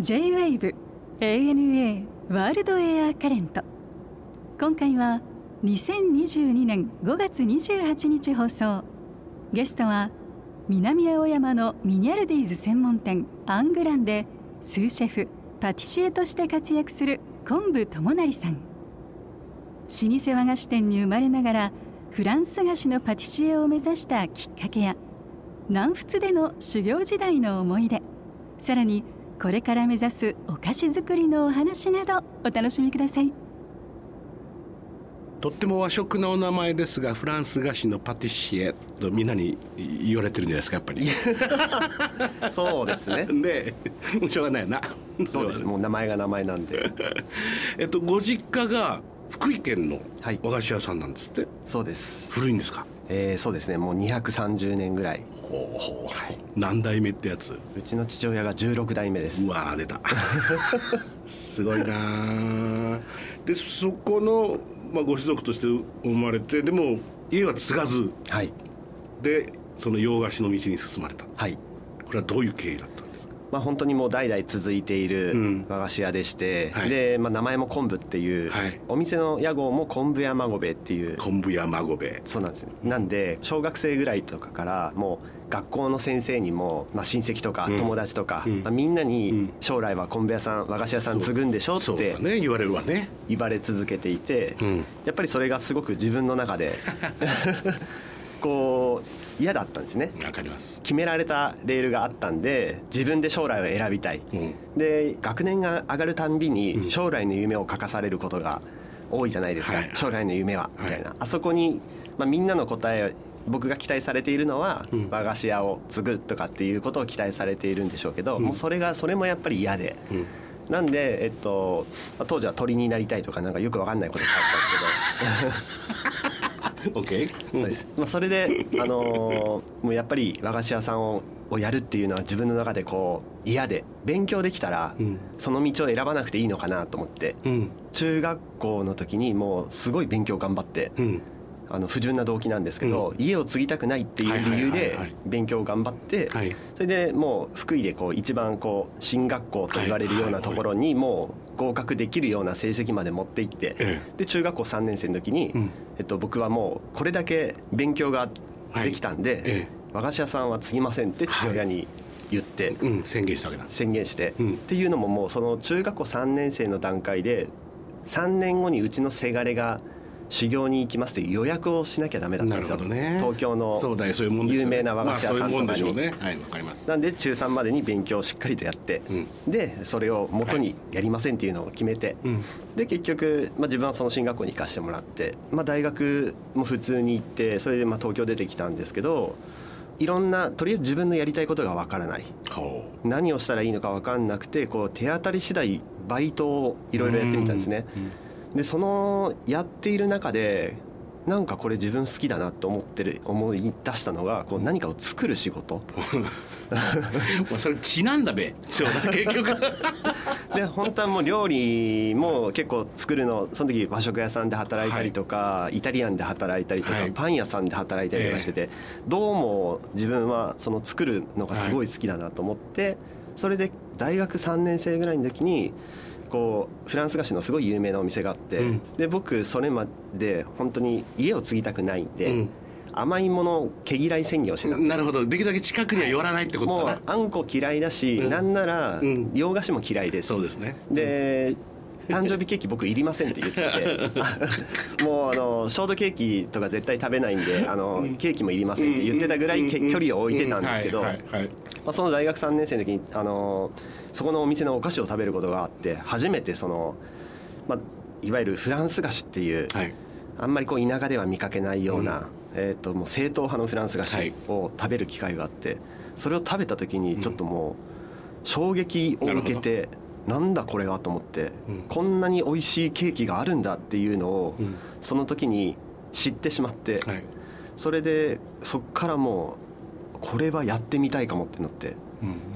J-WAVE ANA ワールドエアカレント。今回は2022年5月28日放送。ゲストは南青山のミニャルディーズ専門店アングランでスーシェフ、パティシエとして活躍する昆布智成さん。老舗和菓子店に生まれながらフランス菓子のパティシエを目指したきっかけや、南仏での修行時代の思い出、さらにこれから目指すお菓子作りのお話などお楽しみください。とっても和食のお名前ですが、フランス菓子のパティシエとみんなに言われてるんじゃないですか、やっぱり。そうですね。で、しょうがないな。そうです。もう名前が名前なんで。ご実家が福井県の和菓子屋さんなんですって。はい、そうです。古いんですか。そうですね。もう230年ぐらい。ほうほう、はい、何代目ってやつ。うちの父親が16代目です。うわー、出た。すごいな。でそこの、ご子息として生まれて、でも家は継がず、はい、でその洋菓子の道に進まれた。はい。これはどういう経緯だったんですか。本当にもう代々続いている和菓子屋でして、うん、はい、で、名前も昆布っていう、はい、お店の屋号も昆布屋孫兵衛っていう。昆布屋孫兵衛。そうなんですよ。なんで小学生ぐらいとかからもう学校の先生にも、親戚とか友達とか、うん、みんなに将来は昆布屋さん、和菓子屋さん継ぐんでしょって、そうだね、言われるわね。言われ続けていて、うん、やっぱりそれがすごく自分の中でこう嫌だったんですね。わかります。決められたレールがあったんで、自分で将来を選びたい、うん、で学年が上がるたんびに将来の夢を書かされることが多いじゃないですか、うん、将来の夢は、はい、みたいな、あそこに、みんなの答え、僕が期待されているのは、うん、和菓子屋を継ぐとかっていうことを期待されているんでしょうけど、うん、もうそれもやっぱり嫌で、うん、なんで、当時は鳥になりたいとか、なんかよくわかんないことがあったんですけどOkay? そうです。それで、もうやっぱり和菓子屋さんをやるっていうのは自分の中でこう嫌で、勉強できたら、うん、その道を選ばなくていいのかなと思って、うん、中学校の時にもうすごい勉強頑張って、うん、不純な動機なんですけど、うん、家を継ぎたくないっていう理由で勉強頑張って、はいはいはいはい、それでもう福井でこう一番こう進学校と言われるようなところにもう合格できるような成績まで持っていって、ええ、で中学校3年生の時に、うん、僕はもうこれだけ勉強ができたんで、はい、ええ、和菓子屋さんは継ぎませんって父親に言って、はい、うん、宣言したわけだ。宣言して、うん、っていうのももうその中学校3年生の段階で、3年後にうちのせがれが修行に行きますという予約をしなきゃダメだったんですよ、ね、東京の有名な和菓子屋さんとかに。なんで中3までに勉強をしっかりとやって、うん、でそれを元にやりませんっていうのを決めて、はい、で結局、自分はその進学校に行かせてもらって、大学も普通に行って、それで東京出てきたんですけど、いろんな、とりあえず自分のやりたいことがわからない、何をしたらいいのかわかんなくて、こう手当たり次第バイトをいろいろやってみたんですね。でそのやっている中で、なんかこれ自分好きだなと思い出したのが、こう何かを作る仕事。それ血なんだべ、結局。で本当はもう料理も結構作るの、その時和食屋さんで働いたりとか、はい、イタリアンで働いたりとか、はい、パン屋さんで働いたりとかしてて、どうも自分はその作るのがすごい好きだなと思って、はい、それで大学3年生ぐらいの時にこうフランス菓子のすごい有名なお店があって、うん、で僕それまで本当に家を継ぎたくないんで、うん、甘いものを毛嫌い宣言をしてた。なるほど。できるだけ近くには寄らないってことだな。もうあんこ嫌いだし、うん、なんなら洋菓子も嫌いです、うん、そうですね。で、うん、誕生日ケーキ僕いりませんって言っててもうショートケーキとか絶対食べないんで、ケーキもいりませんって言ってたぐらい距離を置いてたんですけど、その大学3年生の時にそこのお店のお菓子を食べることがあって、初めてその、いわゆるフランス菓子っていう、はい、あんまりこう田舎では見かけないような、うん、もう正統派のフランス菓子を食べる機会があって、はい、それを食べた時にちょっともう衝撃を受けて、うん、なんだこれはと思って、うん、こんなに美味しいケーキがあるんだっていうのを、うん、その時に知ってしまって、はい、それでそっからもうこれはやってみたいかもってなって、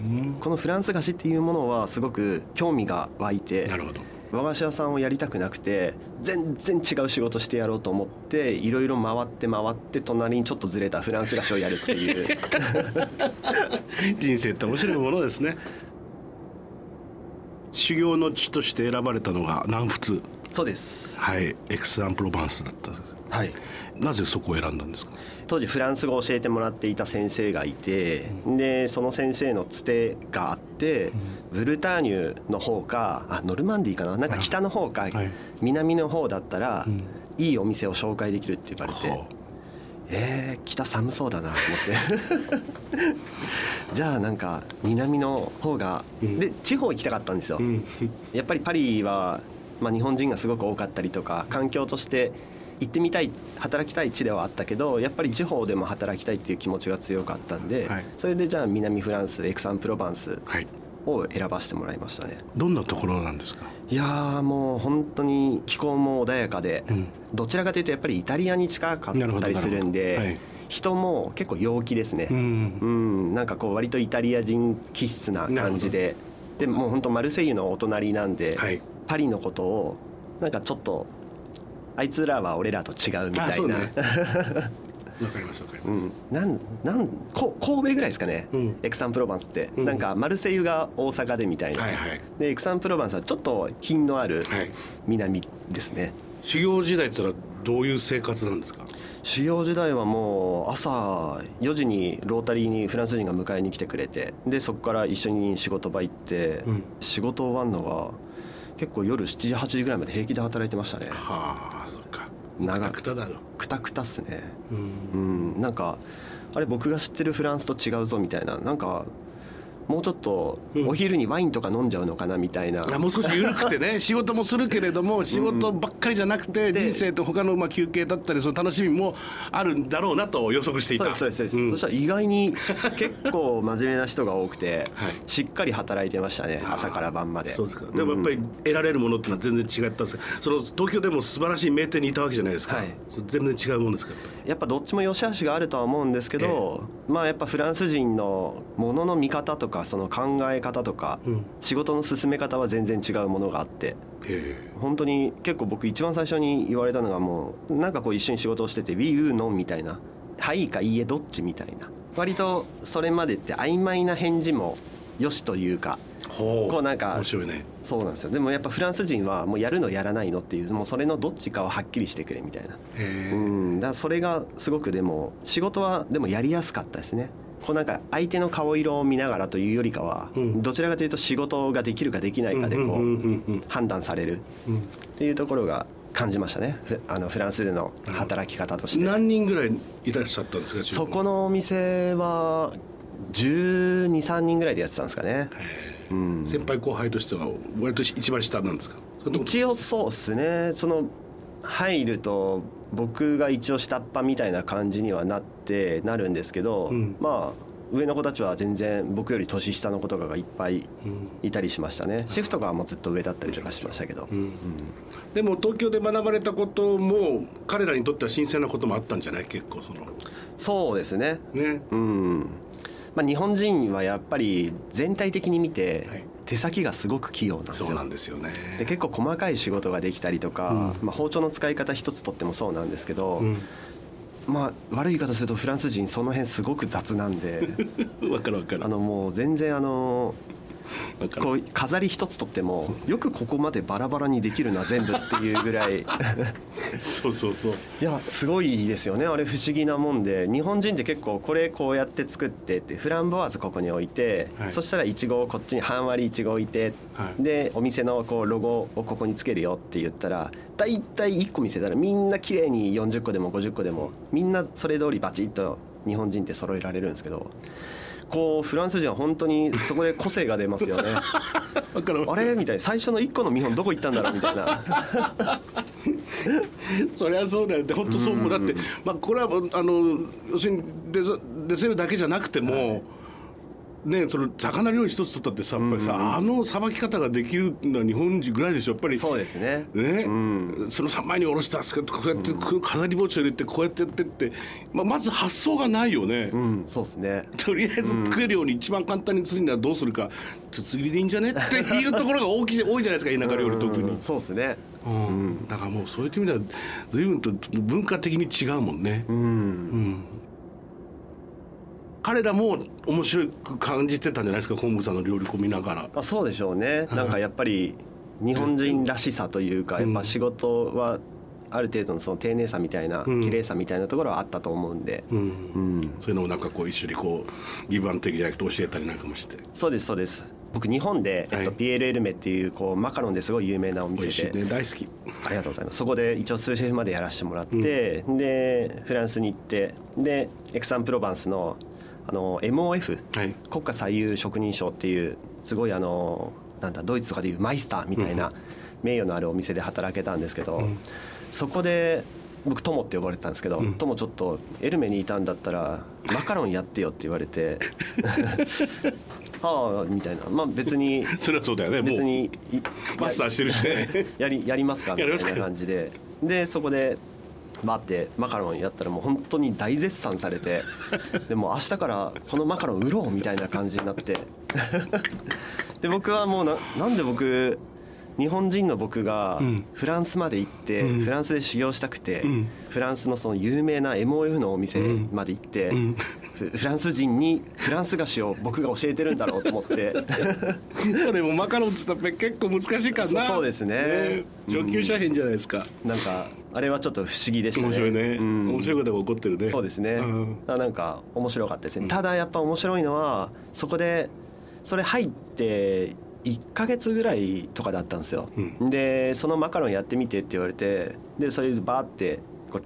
うん、このフランス菓子っていうものはすごく興味が湧いて、なるほど、和菓子屋さんをやりたくなくて、全然違う仕事してやろうと思っていろいろ回って隣にちょっとずれたフランス菓子をやるという人生って面白いものですね。修行の地として選ばれたのが南仏。そうです、はい、エクスアンプロバンスだった、はい、なぜそこを選んだんですか？当時フランス語を教えてもらっていた先生がいて、でその先生のつてがあって、ブルターニュの方か、あノルマンディーかな、なんか北の方か、はい、南の方だったら、いいお店を紹介できるって言われて、北寒そうだなと思ってじゃあなんか南の方が、で地方行きたかったんですよ、やっぱりパリは、日本人がすごく多かったりとか、環境として行ってみたい、働きたい地ではあったけど、やっぱり地方でも働きたいっていう気持ちが強かったんで、はい、それでじゃあ南フランスエクサンプロバンスを選ばせてもらいましたね。どんなところなんですか？いやもう本当に気候も穏やかで、どちらかというとやっぱりイタリアに近かったりするんで、はい、人も結構陽気ですね、なんかこう割とイタリア人気質な感じで、でもう本当マルセイユのお隣なんで、はい、パリのことをなんかちょっとあいつらは俺らと違うみたいな。あ、そうね。わかりますわかります。神戸ぐらいですかね、エクサンプロバンスって、なんかマルセイユが大阪でみたいな、でエクサンプロバンスはちょっと品のある南ですね、修行時代ってのはどういう生活なんですか？修行時代はもう朝4時にロータリーにフランス人が迎えに来てくれて、でそこから一緒に仕事場行って、仕事終わるのが結構夜7時8時ぐらいまで平気で働いてましたね。はあ、そっか。長くクタクタっすね。なんかあれ僕が知ってるフランスと違うぞみたいな、なんかもうちょっとお昼にワインとか飲んじゃうのかなみたいな、もう少し緩くてね仕事もするけれども仕事ばっかりじゃなくて、人生と他の休憩だったりその楽しみもあるんだろうなと予測していた。そうですそうです、そしたら意外に結構真面目な人が多くて、はい、しっかり働いてましたね、朝から晩まで。そうですか。でもやっぱり得られるものってのは全然違ったんですけど、その東京でも素晴らしい名店にいたわけじゃないですか、はい、全然違うものですか？やっぱどっちも良し悪しがあるとは思うんですけど、やっぱフランス人のものの見方とかその考え方とか、仕事の進め方は全然違うものがあって、本当に結構僕一番最初に言われたのが、もうなんかこう一緒に仕事をしてて We you know みたいな、はいかいいえどっちみたいな、割とそれまでって曖昧な返事もよしというか、こうなんか面白いね。そうなんですよ。でもやっぱフランス人はもうやるのやらないのっていう、もうそれのどっちかははっきりしてくれみたいな、だからそれがすごく、でも仕事はでもやりやすかったですね。こうなんか相手の顔色を見ながらというよりかは、どちらかというと仕事ができるかできないかでこう判断されるっていうところが感じましたね、フランスでの働き方として。何人ぐらいいらっしゃったんですか？そこのお店は 12,3 人ぐらいでやってたんですかね、先輩後輩としては割と一番下なんですか？一応そうですね、その入ると僕が一応下っ端みたいな感じにはなるんですけど、上の子たちは全然僕より年下の子とかがいっぱいいたりしましたね、シェフとかはもうずっと上だったりとかしましたけど、でも東京で学ばれたことも彼らにとっては新鮮なこともあったんじゃない？結構そうですね、日本人はやっぱり全体的に見て、手先がすごく器用なんですよ。そうなんですよね。で結構細かい仕事ができたりとか、包丁の使い方一つとってもそうなんですけど、悪い言い方するとフランス人その辺すごく雑なんでわかるわかる。もう全然こう飾り一つとってもよくここまでバラバラにできるな全部っていうぐらいそうそうそう、いやすごいですよね、あれ不思議なもんで。日本人って結構これこうやって作ってって、フランボワーズここに置いて、そしたらイチゴをこっちに半割イチゴ置いて、でお店のこうロゴをここにつけるよって言ったら、だいたい1個見せたらみんな綺麗に40個でも50個でもみんなそれ通りバチッと日本人って揃えられるんですけど、こうフランス人は本当にそこで個性が出ますよねあれみたいな、最初の1個の見本どこ行ったんだろうみたいなそりゃそうだよね、本当そう。だって、これは要するに出せるだけじゃなくても、ね、その魚料理一つとったってさ、やっぱりさ、うんうん、あのさばき方ができるのは日本人ぐらいでしょやっぱり。そうですね。ね、うん、その三枚におろしたんですけど、こうやって飾り包丁入れてこうやってやってって、まあ、まず発想がないよね。うん、そうですね。とりあえず食えるように一番簡単に釣るにはどうするか、筒切りでいいんじゃねっていうところが大きい多いじゃないですか田舎料理特に。そうですね。うんうん、だからもうそういった意味では随分と文化的に違うもんね。うん。うん彼らも面白く感じてたんじゃないですか昆布さんの料理を見ながら。あそうでしょうね。なんかやっぱり日本人らしさというか、やっぱ仕事はある程度のその丁寧さみたいな、うん、綺麗さみたいなところはあったと思うんで、うんうん、そういうのもなんかこう一緒にこうギブアンドテイクじゃなくて教えたりなんかもして。そうですそうです。僕日本で、PL エルメっていう、こうマカロンですごい有名なお店で美味しいね大好きありがとうございます。そこで一応スーシェフまでやらせてもらって、うん、でフランスに行ってでエクサンプロバンスのMOF、はい、国家最優職人賞っていうすごいなんだドイツとかでいうマイスターみたいな名誉のあるお店で働けたんですけど、うん、そこで僕トモって呼ばれてたんですけど、うん、トモちょっとエルメにいたんだったらマカロンやってよって言われてはあみたいな、まあ、別にそれはそうだよね別にマスターしてるしねやりますかみたいな感じででそこでバーってマカロンやったらもう本当に大絶賛されてでもう明日からこのマカロン売ろうみたいな感じになってで僕はもう なんで僕日本人の僕がフランスまで行って、うん、フランスで修行したくて、うん、フランスのその有名な MOF のお店まで行って、うんうん、フランス人にフランス菓子を僕が教えてるんだろうと思ってそれもマカロンって言ったら結構難しいかな。そうですね、上級者編じゃないですか、うん、なんかあれはちょっと不思議でしたね。面白いね、うん、面白いことが起こってるね。そうですね、うん、なんか面白かったですね、うん、ただやっぱ面白いのはそこでそれ入って1ヶ月ぐらいとかだったんですよ、うん、でそのマカロンやってみてって言われてでそれでバーってこう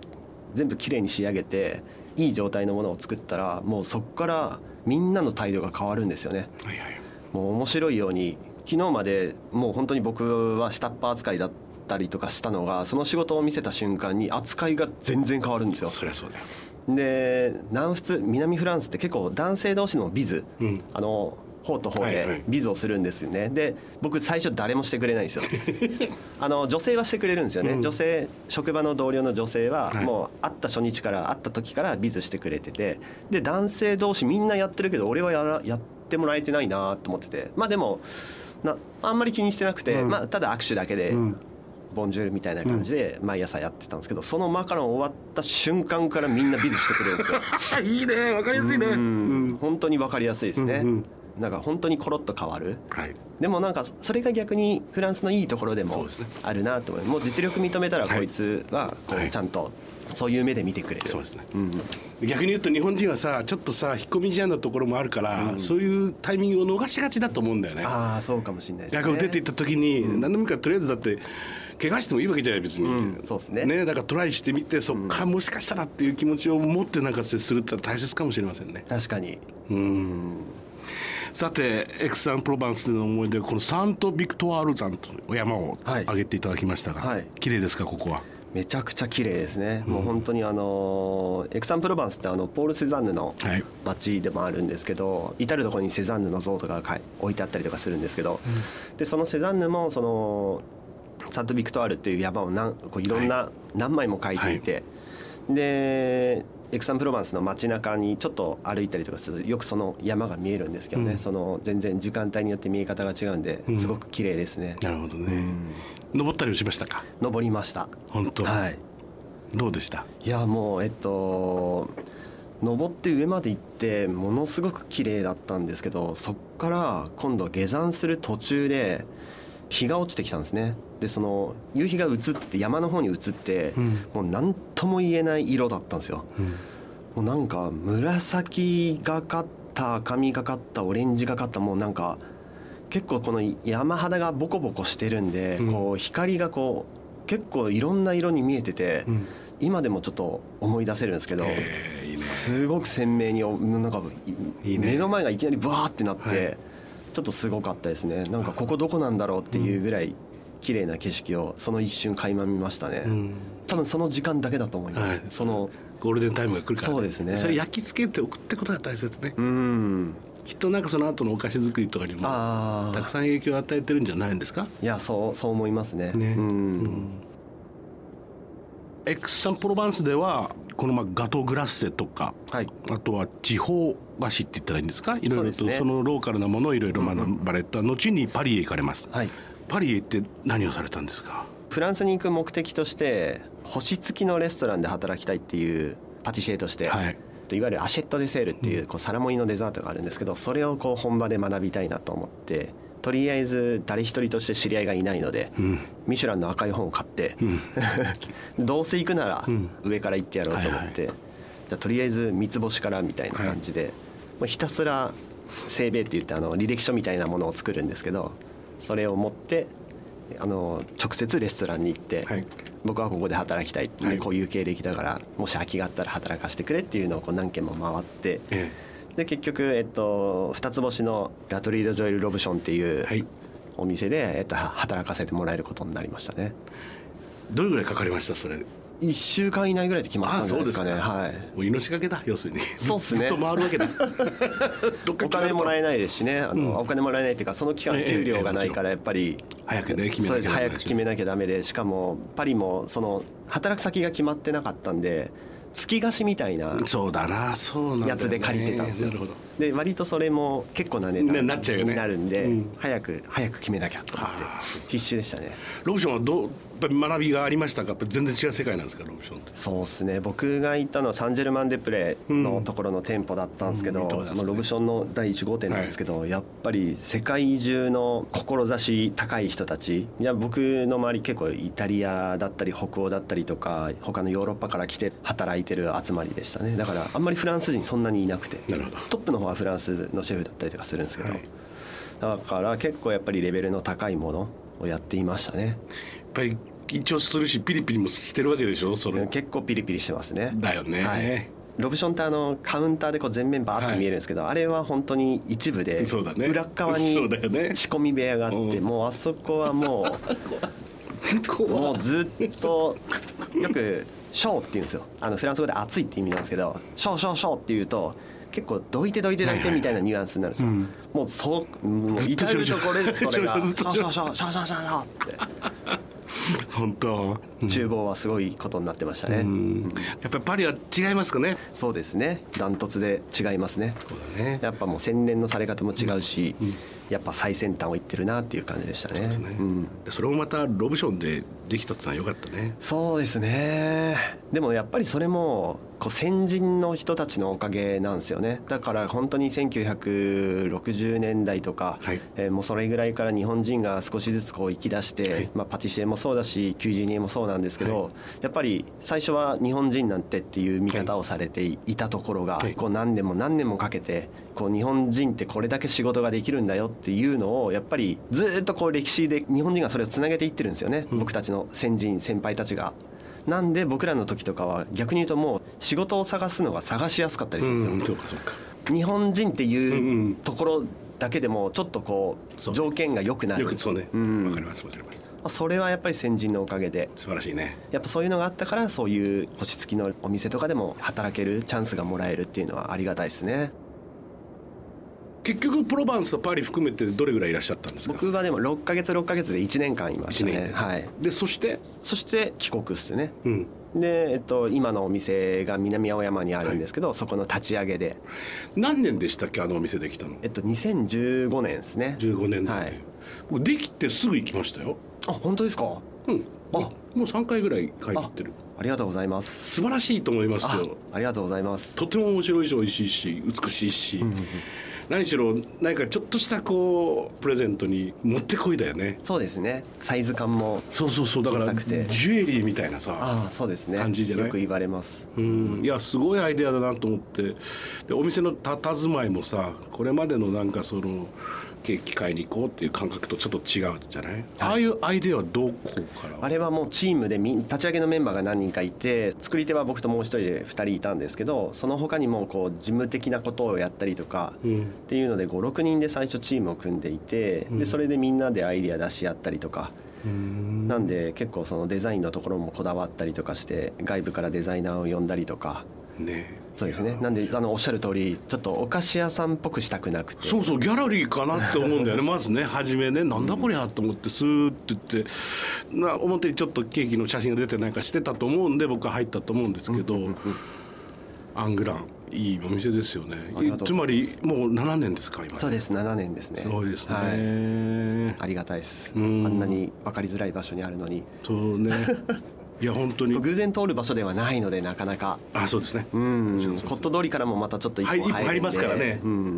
全部きれいに仕上げていい状態のものを作ったらもうそこからみんなの態度が変わるんですよね、はいはい、もう面白いように昨日までもう本当に僕は下っ端扱いだったりとかしたのがその仕事を見せた瞬間に扱いが全然変わるんですよ。そりゃそうだよ。で南フランスって結構男性同士のビズ、うん、方と方でビズをするんですよね、はいはい、で僕最初誰もしてくれないんですよ女性はしてくれるんですよね、うん、女性職場の同僚の女性はもう会った初日から会った時からビズしてくれててで男性同士みんなやってるけど俺はやってもらえてないなと思っててまあでもあんまり気にしてなくて、うんまあ、ただ握手だけで、うんボンジュールみたいな感じで毎朝やってたんですけど、うん、そのマカロン終わった瞬間からみんなビズしてくれるんですよいいね分かりやすいね、うん、本当に分かりやすいですね、うんうん、なんか本当にコロッと変わる、はい、でもなんかそれが逆にフランスのいいところでもあるなと思う、ね、もう実力認めたらこいつはこうちゃんとそういう目で見てくれる、はいはい、そうですね、うん逆に言うと日本人はさちょっとさ引っ込み思案なところもあるから、うん、そういうタイミングを逃しがちだと思うんだよね。ああそうかもしれないですね。役を出ていった時に、うん、何でもいいからとりあえずだって怪我してもいいわけじゃない別に、うん、そうですね。ねだからトライしてみてそっか、うん、もしかしたらっていう気持ちを持ってなんか接するって大切かもしれませんね。確かに。うん。さてエクサンプロバンスでの思い出このサントビクトワール山という山を挙げていただきましたが、はい、綺麗ですかここは。めちゃくちゃ綺麗ですね、うん、もう本当にエクサンプロバンスってポール・セザンヌの街でもあるんですけど、はい、至る所にセザンヌの像とかが置いてあったりとかするんですけど、うん、でそのセザンヌもそのサント・ビクトワールっていう山をこういろんな、はい、何枚も描いていて、はい、でエクサンプロバンスの街中にちょっと歩いたりとかするとよくその山が見えるんですけどね、うん、その全然時間帯によって見え方が違うんですごく綺麗ですね、うん、なるほどね、うん登ったりしましたか。登りました。本当。はい。どうでした。いやもう登って上まで行ってものすごく綺麗だったんですけど、そっから今度下山する途中で日が落ちてきたんですね。でその夕日が移って山の方に移って、うん、もう何とも言えない色だったんですよ。うん、もうなんか紫がかった、赤みがかった、オレンジがかったもうなんか。結構この山肌がボコボコしてるんで、うん、こう光がこう結構いろんな色に見えてて、うん、今でもちょっと思い出せるんですけど、いいね、すごく鮮明になんかいい、ね、目の前がいきなりブワーってなって、はい、ちょっとすごかったですね。なんかここどこなんだろうっていうぐらい綺麗な景色をその一瞬垣間見ましたね、うん、多分その時間だけだと思います、はい、そのゴールデンタイムが来るから、ね、そうですね。それ焼き付けておくってことが大切ね。うんきっとなんかその後のお菓子作りとかにもたくさん影響を与えてるんじゃないんですか。いや、そう思いますね。エクスタンプロバンスではこのガトーグラッセとか、はい、あとは地方菓子って言ったらいいんですか、いろいろとそのローカルなものをいろいろ学ばれた、後にパリへ行かれます、はい、パリへ行って何をされたんですか。フランスに行く目的として星付きのレストランで働きたいっていうパティシエとして、はい、いわゆるアシェットデセールっていう皿盛りのデザートがあるんですけど、それを本場で学びたいなと思って、とりあえず誰一人として知り合いがいないので、うん、ミシュランの赤い本を買って、うん、どうせ行くなら上から行ってやろうと思って、はいはい、じゃあとりあえず三つ星からみたいな感じで、はい、もうひたすら聖米って言って履歴書みたいなものを作るんですけど、それを持って直接レストランに行って、はい、僕はここで働きたいって、はい、こういう経歴だからもし空きがあったら働かせてくれっていうのを何軒も回って、ええ、で結局、2つ星のラトリード・ジョエル・ロブションっていうお店で、働かせてもらえることになりましたね。どれぐらいかかりましたそれ。1週間以内ぐらいで決まったんじゃないですかね。ああ、そうですか、はい、もう命がけだ、要するに。そうっすね、ずっと回るわけだお金もらえないですしね、うん、お金もらえないっていうかその期間給料がないからやっぱり、早く決めなきゃダメで、しかもパリもその働く先が決まってなかったんで月貸しみたいなやつで借りてたんですよ。で割とそれも結構な値段になるんで、早く決めなきゃと思って必死でしたね。ロブションはやっぱり学びがありましたか。やっぱ全然違う世界なんですかロブションって。そうですね、僕が行ったのはサンジェルマンデプレのところの店舗だったんですけど、ロブションの第1号店なんですけど、はい、やっぱり世界中の志高い人たち、いや僕の周り結構イタリアだったり北欧だったりとか他のヨーロッパから来て働いててる集まりでしたね。だからあんまりフランス人そんなにいなくて、トップの方はフランスのシェフだったりとかするんですけど、はい、だから結構やっぱりレベルの高いものをやっていましたね。やっぱり緊張するしピリピリもしてるわけでしょそれ。結構ピリピリしてますね。だよね、はい、ロブションってカウンターで全面バーって見えるんですけど、はい、あれは本当に一部で、ね、裏側に仕込み部屋があって、もうあそこはもうずっとよくショーって言うんですよ。フランス語で熱いって意味なんですけど、ショーショーショーって言うと結構どいてどいてどいてみたいなニュアンスになるんですよ、はいはい、もう至るところでそれがショーショーショーショーショーショーって本当、厨房はすごいことになってましたね、やっぱりパリは違いますかね。そうですね、ダントツで違います ね、 そうだね、やっぱもう洗練のされ方も違うし、やっぱ最先端をいってるなっていう感じでした ね、 それもまたロブションでできたってのは良かったね。そうですね、でもやっぱりそれも先人の人たちのおかげなんですよね。だから本当に1960年代とか、はい、もうそれぐらいから日本人が少しずつ行き出して、はい、パティシエもそうだしキュイジニエもそうなんですけど、はい、やっぱり最初は日本人なんてっていう見方をされていたところが、はい、何年も何年もかけて日本人ってこれだけ仕事ができるんだよっていうのをやっぱりずっと歴史で日本人がそれをつなげていってるんですよね、僕たちの先人先輩たちが。なんで僕らの時とかは逆に言うともう仕事を探すのが探しやすかったりするんですよ、そうかそうか、日本人っていうところだけでもちょっと条件が良くなる。そうね、わかります、わかります。それはやっぱり先人のおかげで素晴らしいね。やっぱそういうのがあったからそういう星付きのお店とかでも働けるチャンスがもらえるっていうのはありがたいですね。結局プロバンスとパリ含めてどれぐらいいらっしゃったんですか。僕はでも6ヶ月で1年間いましたね、はい、でそして帰国ですね、で、今のお店が南青山にあるんですけど、はい、そこの立ち上げで。何年でしたっけあのお店できたの。2015年ですね。15年で、はい、もうできてすぐ行きましたよ。あ、本当ですか。あ、もう3回ぐらい帰ってる。ありがとうございます。素晴らしいと思いますよ。 ありがとうございます。とても面白いし美味しいし美しいし、何しろ何かちょっとしたプレゼントにもってこいだよね。そうですね、サイズ感も小さくて、だからジュエリーみたいなさ。ああ、そうですね、感じじゃない。よく言われます。いや、すごいアイデアだなと思って。でお店の佇まいもさ、これまでのケーキ買いに行こうっていう感覚とちょっと違うじゃない、はい、ああいうアイデアはどこから。あれはもうチームで立ち上げのメンバーが何人かいて、作り手は僕ともう一人で2人いたんですけど、その他にも事務的なことをやったりとかっていうので 5,6 人で最初チームを組んでいて、でそれでみんなでアイデア出し合ったりとか、なんで結構デザインのところもこだわったりとかして、外部からデザイナーを呼んだりとか、ね。そうですね。なんでおっしゃる通りちょっとお菓子屋さんっぽくしたくなくて、そうそうギャラリーかなって思うんだよねまずね初めね、なんだこりゃと思ってスーって言って表にちょっとケーキの写真が出てないかしてたと思うんで僕は入ったと思うんですけど、アングランいいお店ですよね。つまりもう7年ですか今。そうです、7年ですね。すごいですね、はい、ありがたいです。あんなに分かりづらい場所にあるのに。そうねいや本当に偶然通る場所ではないのでなかなか。あ、そうですね。うん、コット通りからもまたちょっと一歩入りますからね、うんう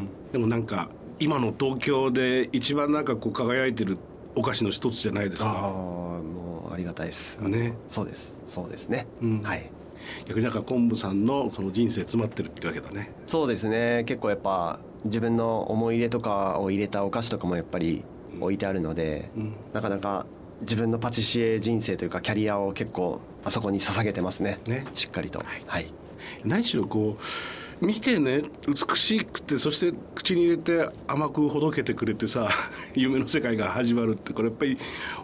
ん、でもなんか今の東京で一番なんかこう輝いてるお菓子の一つじゃないですか。ああ、もうありがたいですね。そうですそうですね、うん、はい。逆になんか昆布さんのその人生詰まってるってわけだね。そうですね。結構やっぱ自分の思い入れとかを入れたお菓子とかもやっぱり置いてあるので、うんうん、なかなか自分のパティシエ人生というかキャリアを結構あそこに捧げてます ねしっかりと、はいはい、何しろこう見てね美しくて、そして口に入れて甘くほどけてくれてさ、夢の世界が始まるって、これやっぱり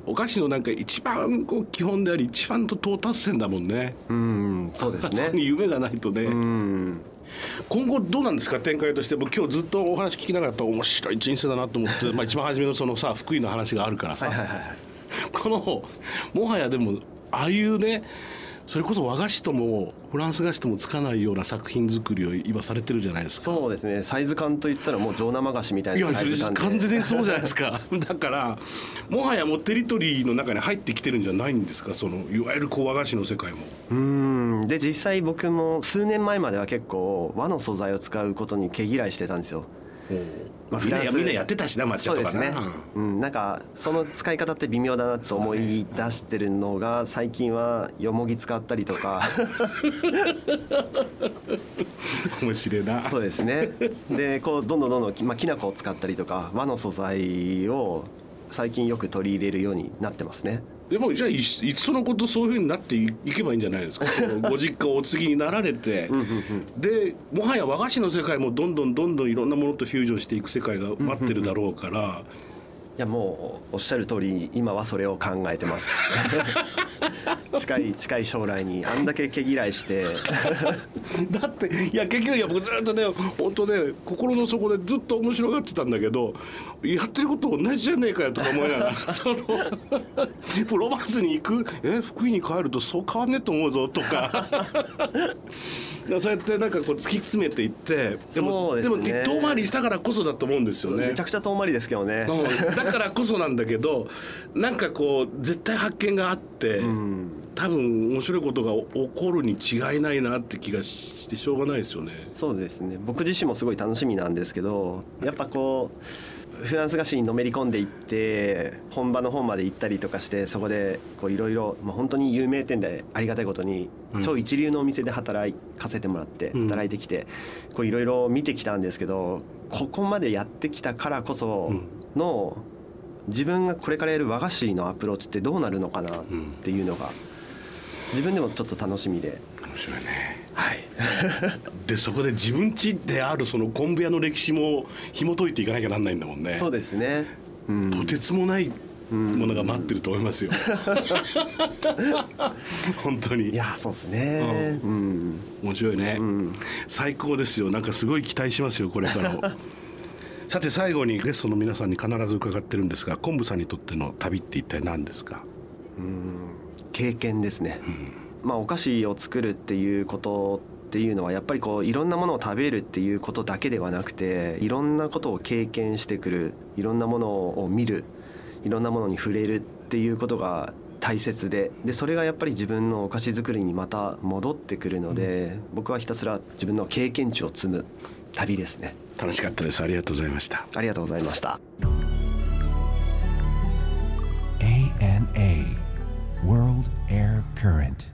お菓子のなんか一番こう基本であり一番の到達点だもんね。うん、そうですね。そこに夢がないとね。うん、今後どうなんですか展開として。僕今日ずっとお話聞きながらやっぱ面白い人生だなと思ってまあ一番初めのそのさ福井の話があるからさ、はいはいはいはい、このもはやでもああいうね、それこそ和菓子ともフランス菓子ともつかないような作品作りを今されてるじゃないですか。そうですね。サイズ感といったらもう上生菓子みたいなサイズ感で。いや完全にそうじゃないですかだからもはやもうテリトリーの中に入ってきてるんじゃないんですか、そのいわゆるこう和菓子の世界も。で実際僕も数年前までは結構和の素材を使うことに毛嫌いしてたんですよ。まあ、みんなやってたしな抹茶とかね。そうですね、うん、なんかその使い方って微妙だなと思い出してるのが、最近はよもぎ使ったりとか面白いな。そうですね。でこうどんどん、まあ、きな粉を使ったりとか和の素材を最近よく取り入れるようになってますね。でもじゃあいっそのことそういう風になっていけばいいんじゃないですかご実家をお継ぎになられてでもはや和菓子の世界もどんどんいろんなものとフュージョンしていく世界が待ってるだろうから、うんうんうん、いやもうおっしゃる通り今はそれを考えてます近い将来にあんだけ毛嫌いしてだっていや結局いや僕ずっとね本当ね心の底でずっと面白がってたんだけど、やってること同じじゃねえかよとか思いながらそのロマンスに行く福井に帰るとそう変わんねえと思うぞとかそうやってなんかこう突き詰めていって、でも遠回りしたからこそだと思うんですよね。めちゃくちゃ遠回りですけどね、うん、だからこそなんだけどなんかこう絶対発見があって、うん多分面白いことが起こるに違いないなって気がしてしょうがないですよね。そうですね。僕自身もすごい楽しみなんですけど、やっぱこうフランス菓子にのめり込んでいって本場の方まで行ったりとかして、そこでいろいろ本当に有名店でありがたいことに超一流のお店で働かせてもらって働いてきていろいろ見てきたんですけど、ここまでやってきたからこその自分がこれからやる和菓子のアプローチってどうなるのかなっていうのが自分でもちょっと楽しみで。面白いね、はいでそこで自分家であるその昆布屋の歴史も紐解いていかなきゃなんないんだもんね。そうですね、うん、とてつもないものが待ってると思いますよ本当に。いやそうですね、うんうん、面白いね、うん、最高ですよ。なんかすごい期待しますよこれからさて最後にゲストの皆さんに必ず伺ってるんですが、昆布さんにとっての旅って一体何ですか。経験ですね、うんまあ、お菓子を作るっていうことっていうのはやっぱりこういろんなものを食べるっていうことだけではなくて、いろんなことを経験してくる、いろんなものを見る、いろんなものに触れるっていうことが大切 でそれがやっぱり自分のお菓子作りにまた戻ってくるので、うん、僕はひたすら自分の経験値を積む旅ですね。楽しかったです。ありがとうございました。ありがとうございました。 ANA World Air Current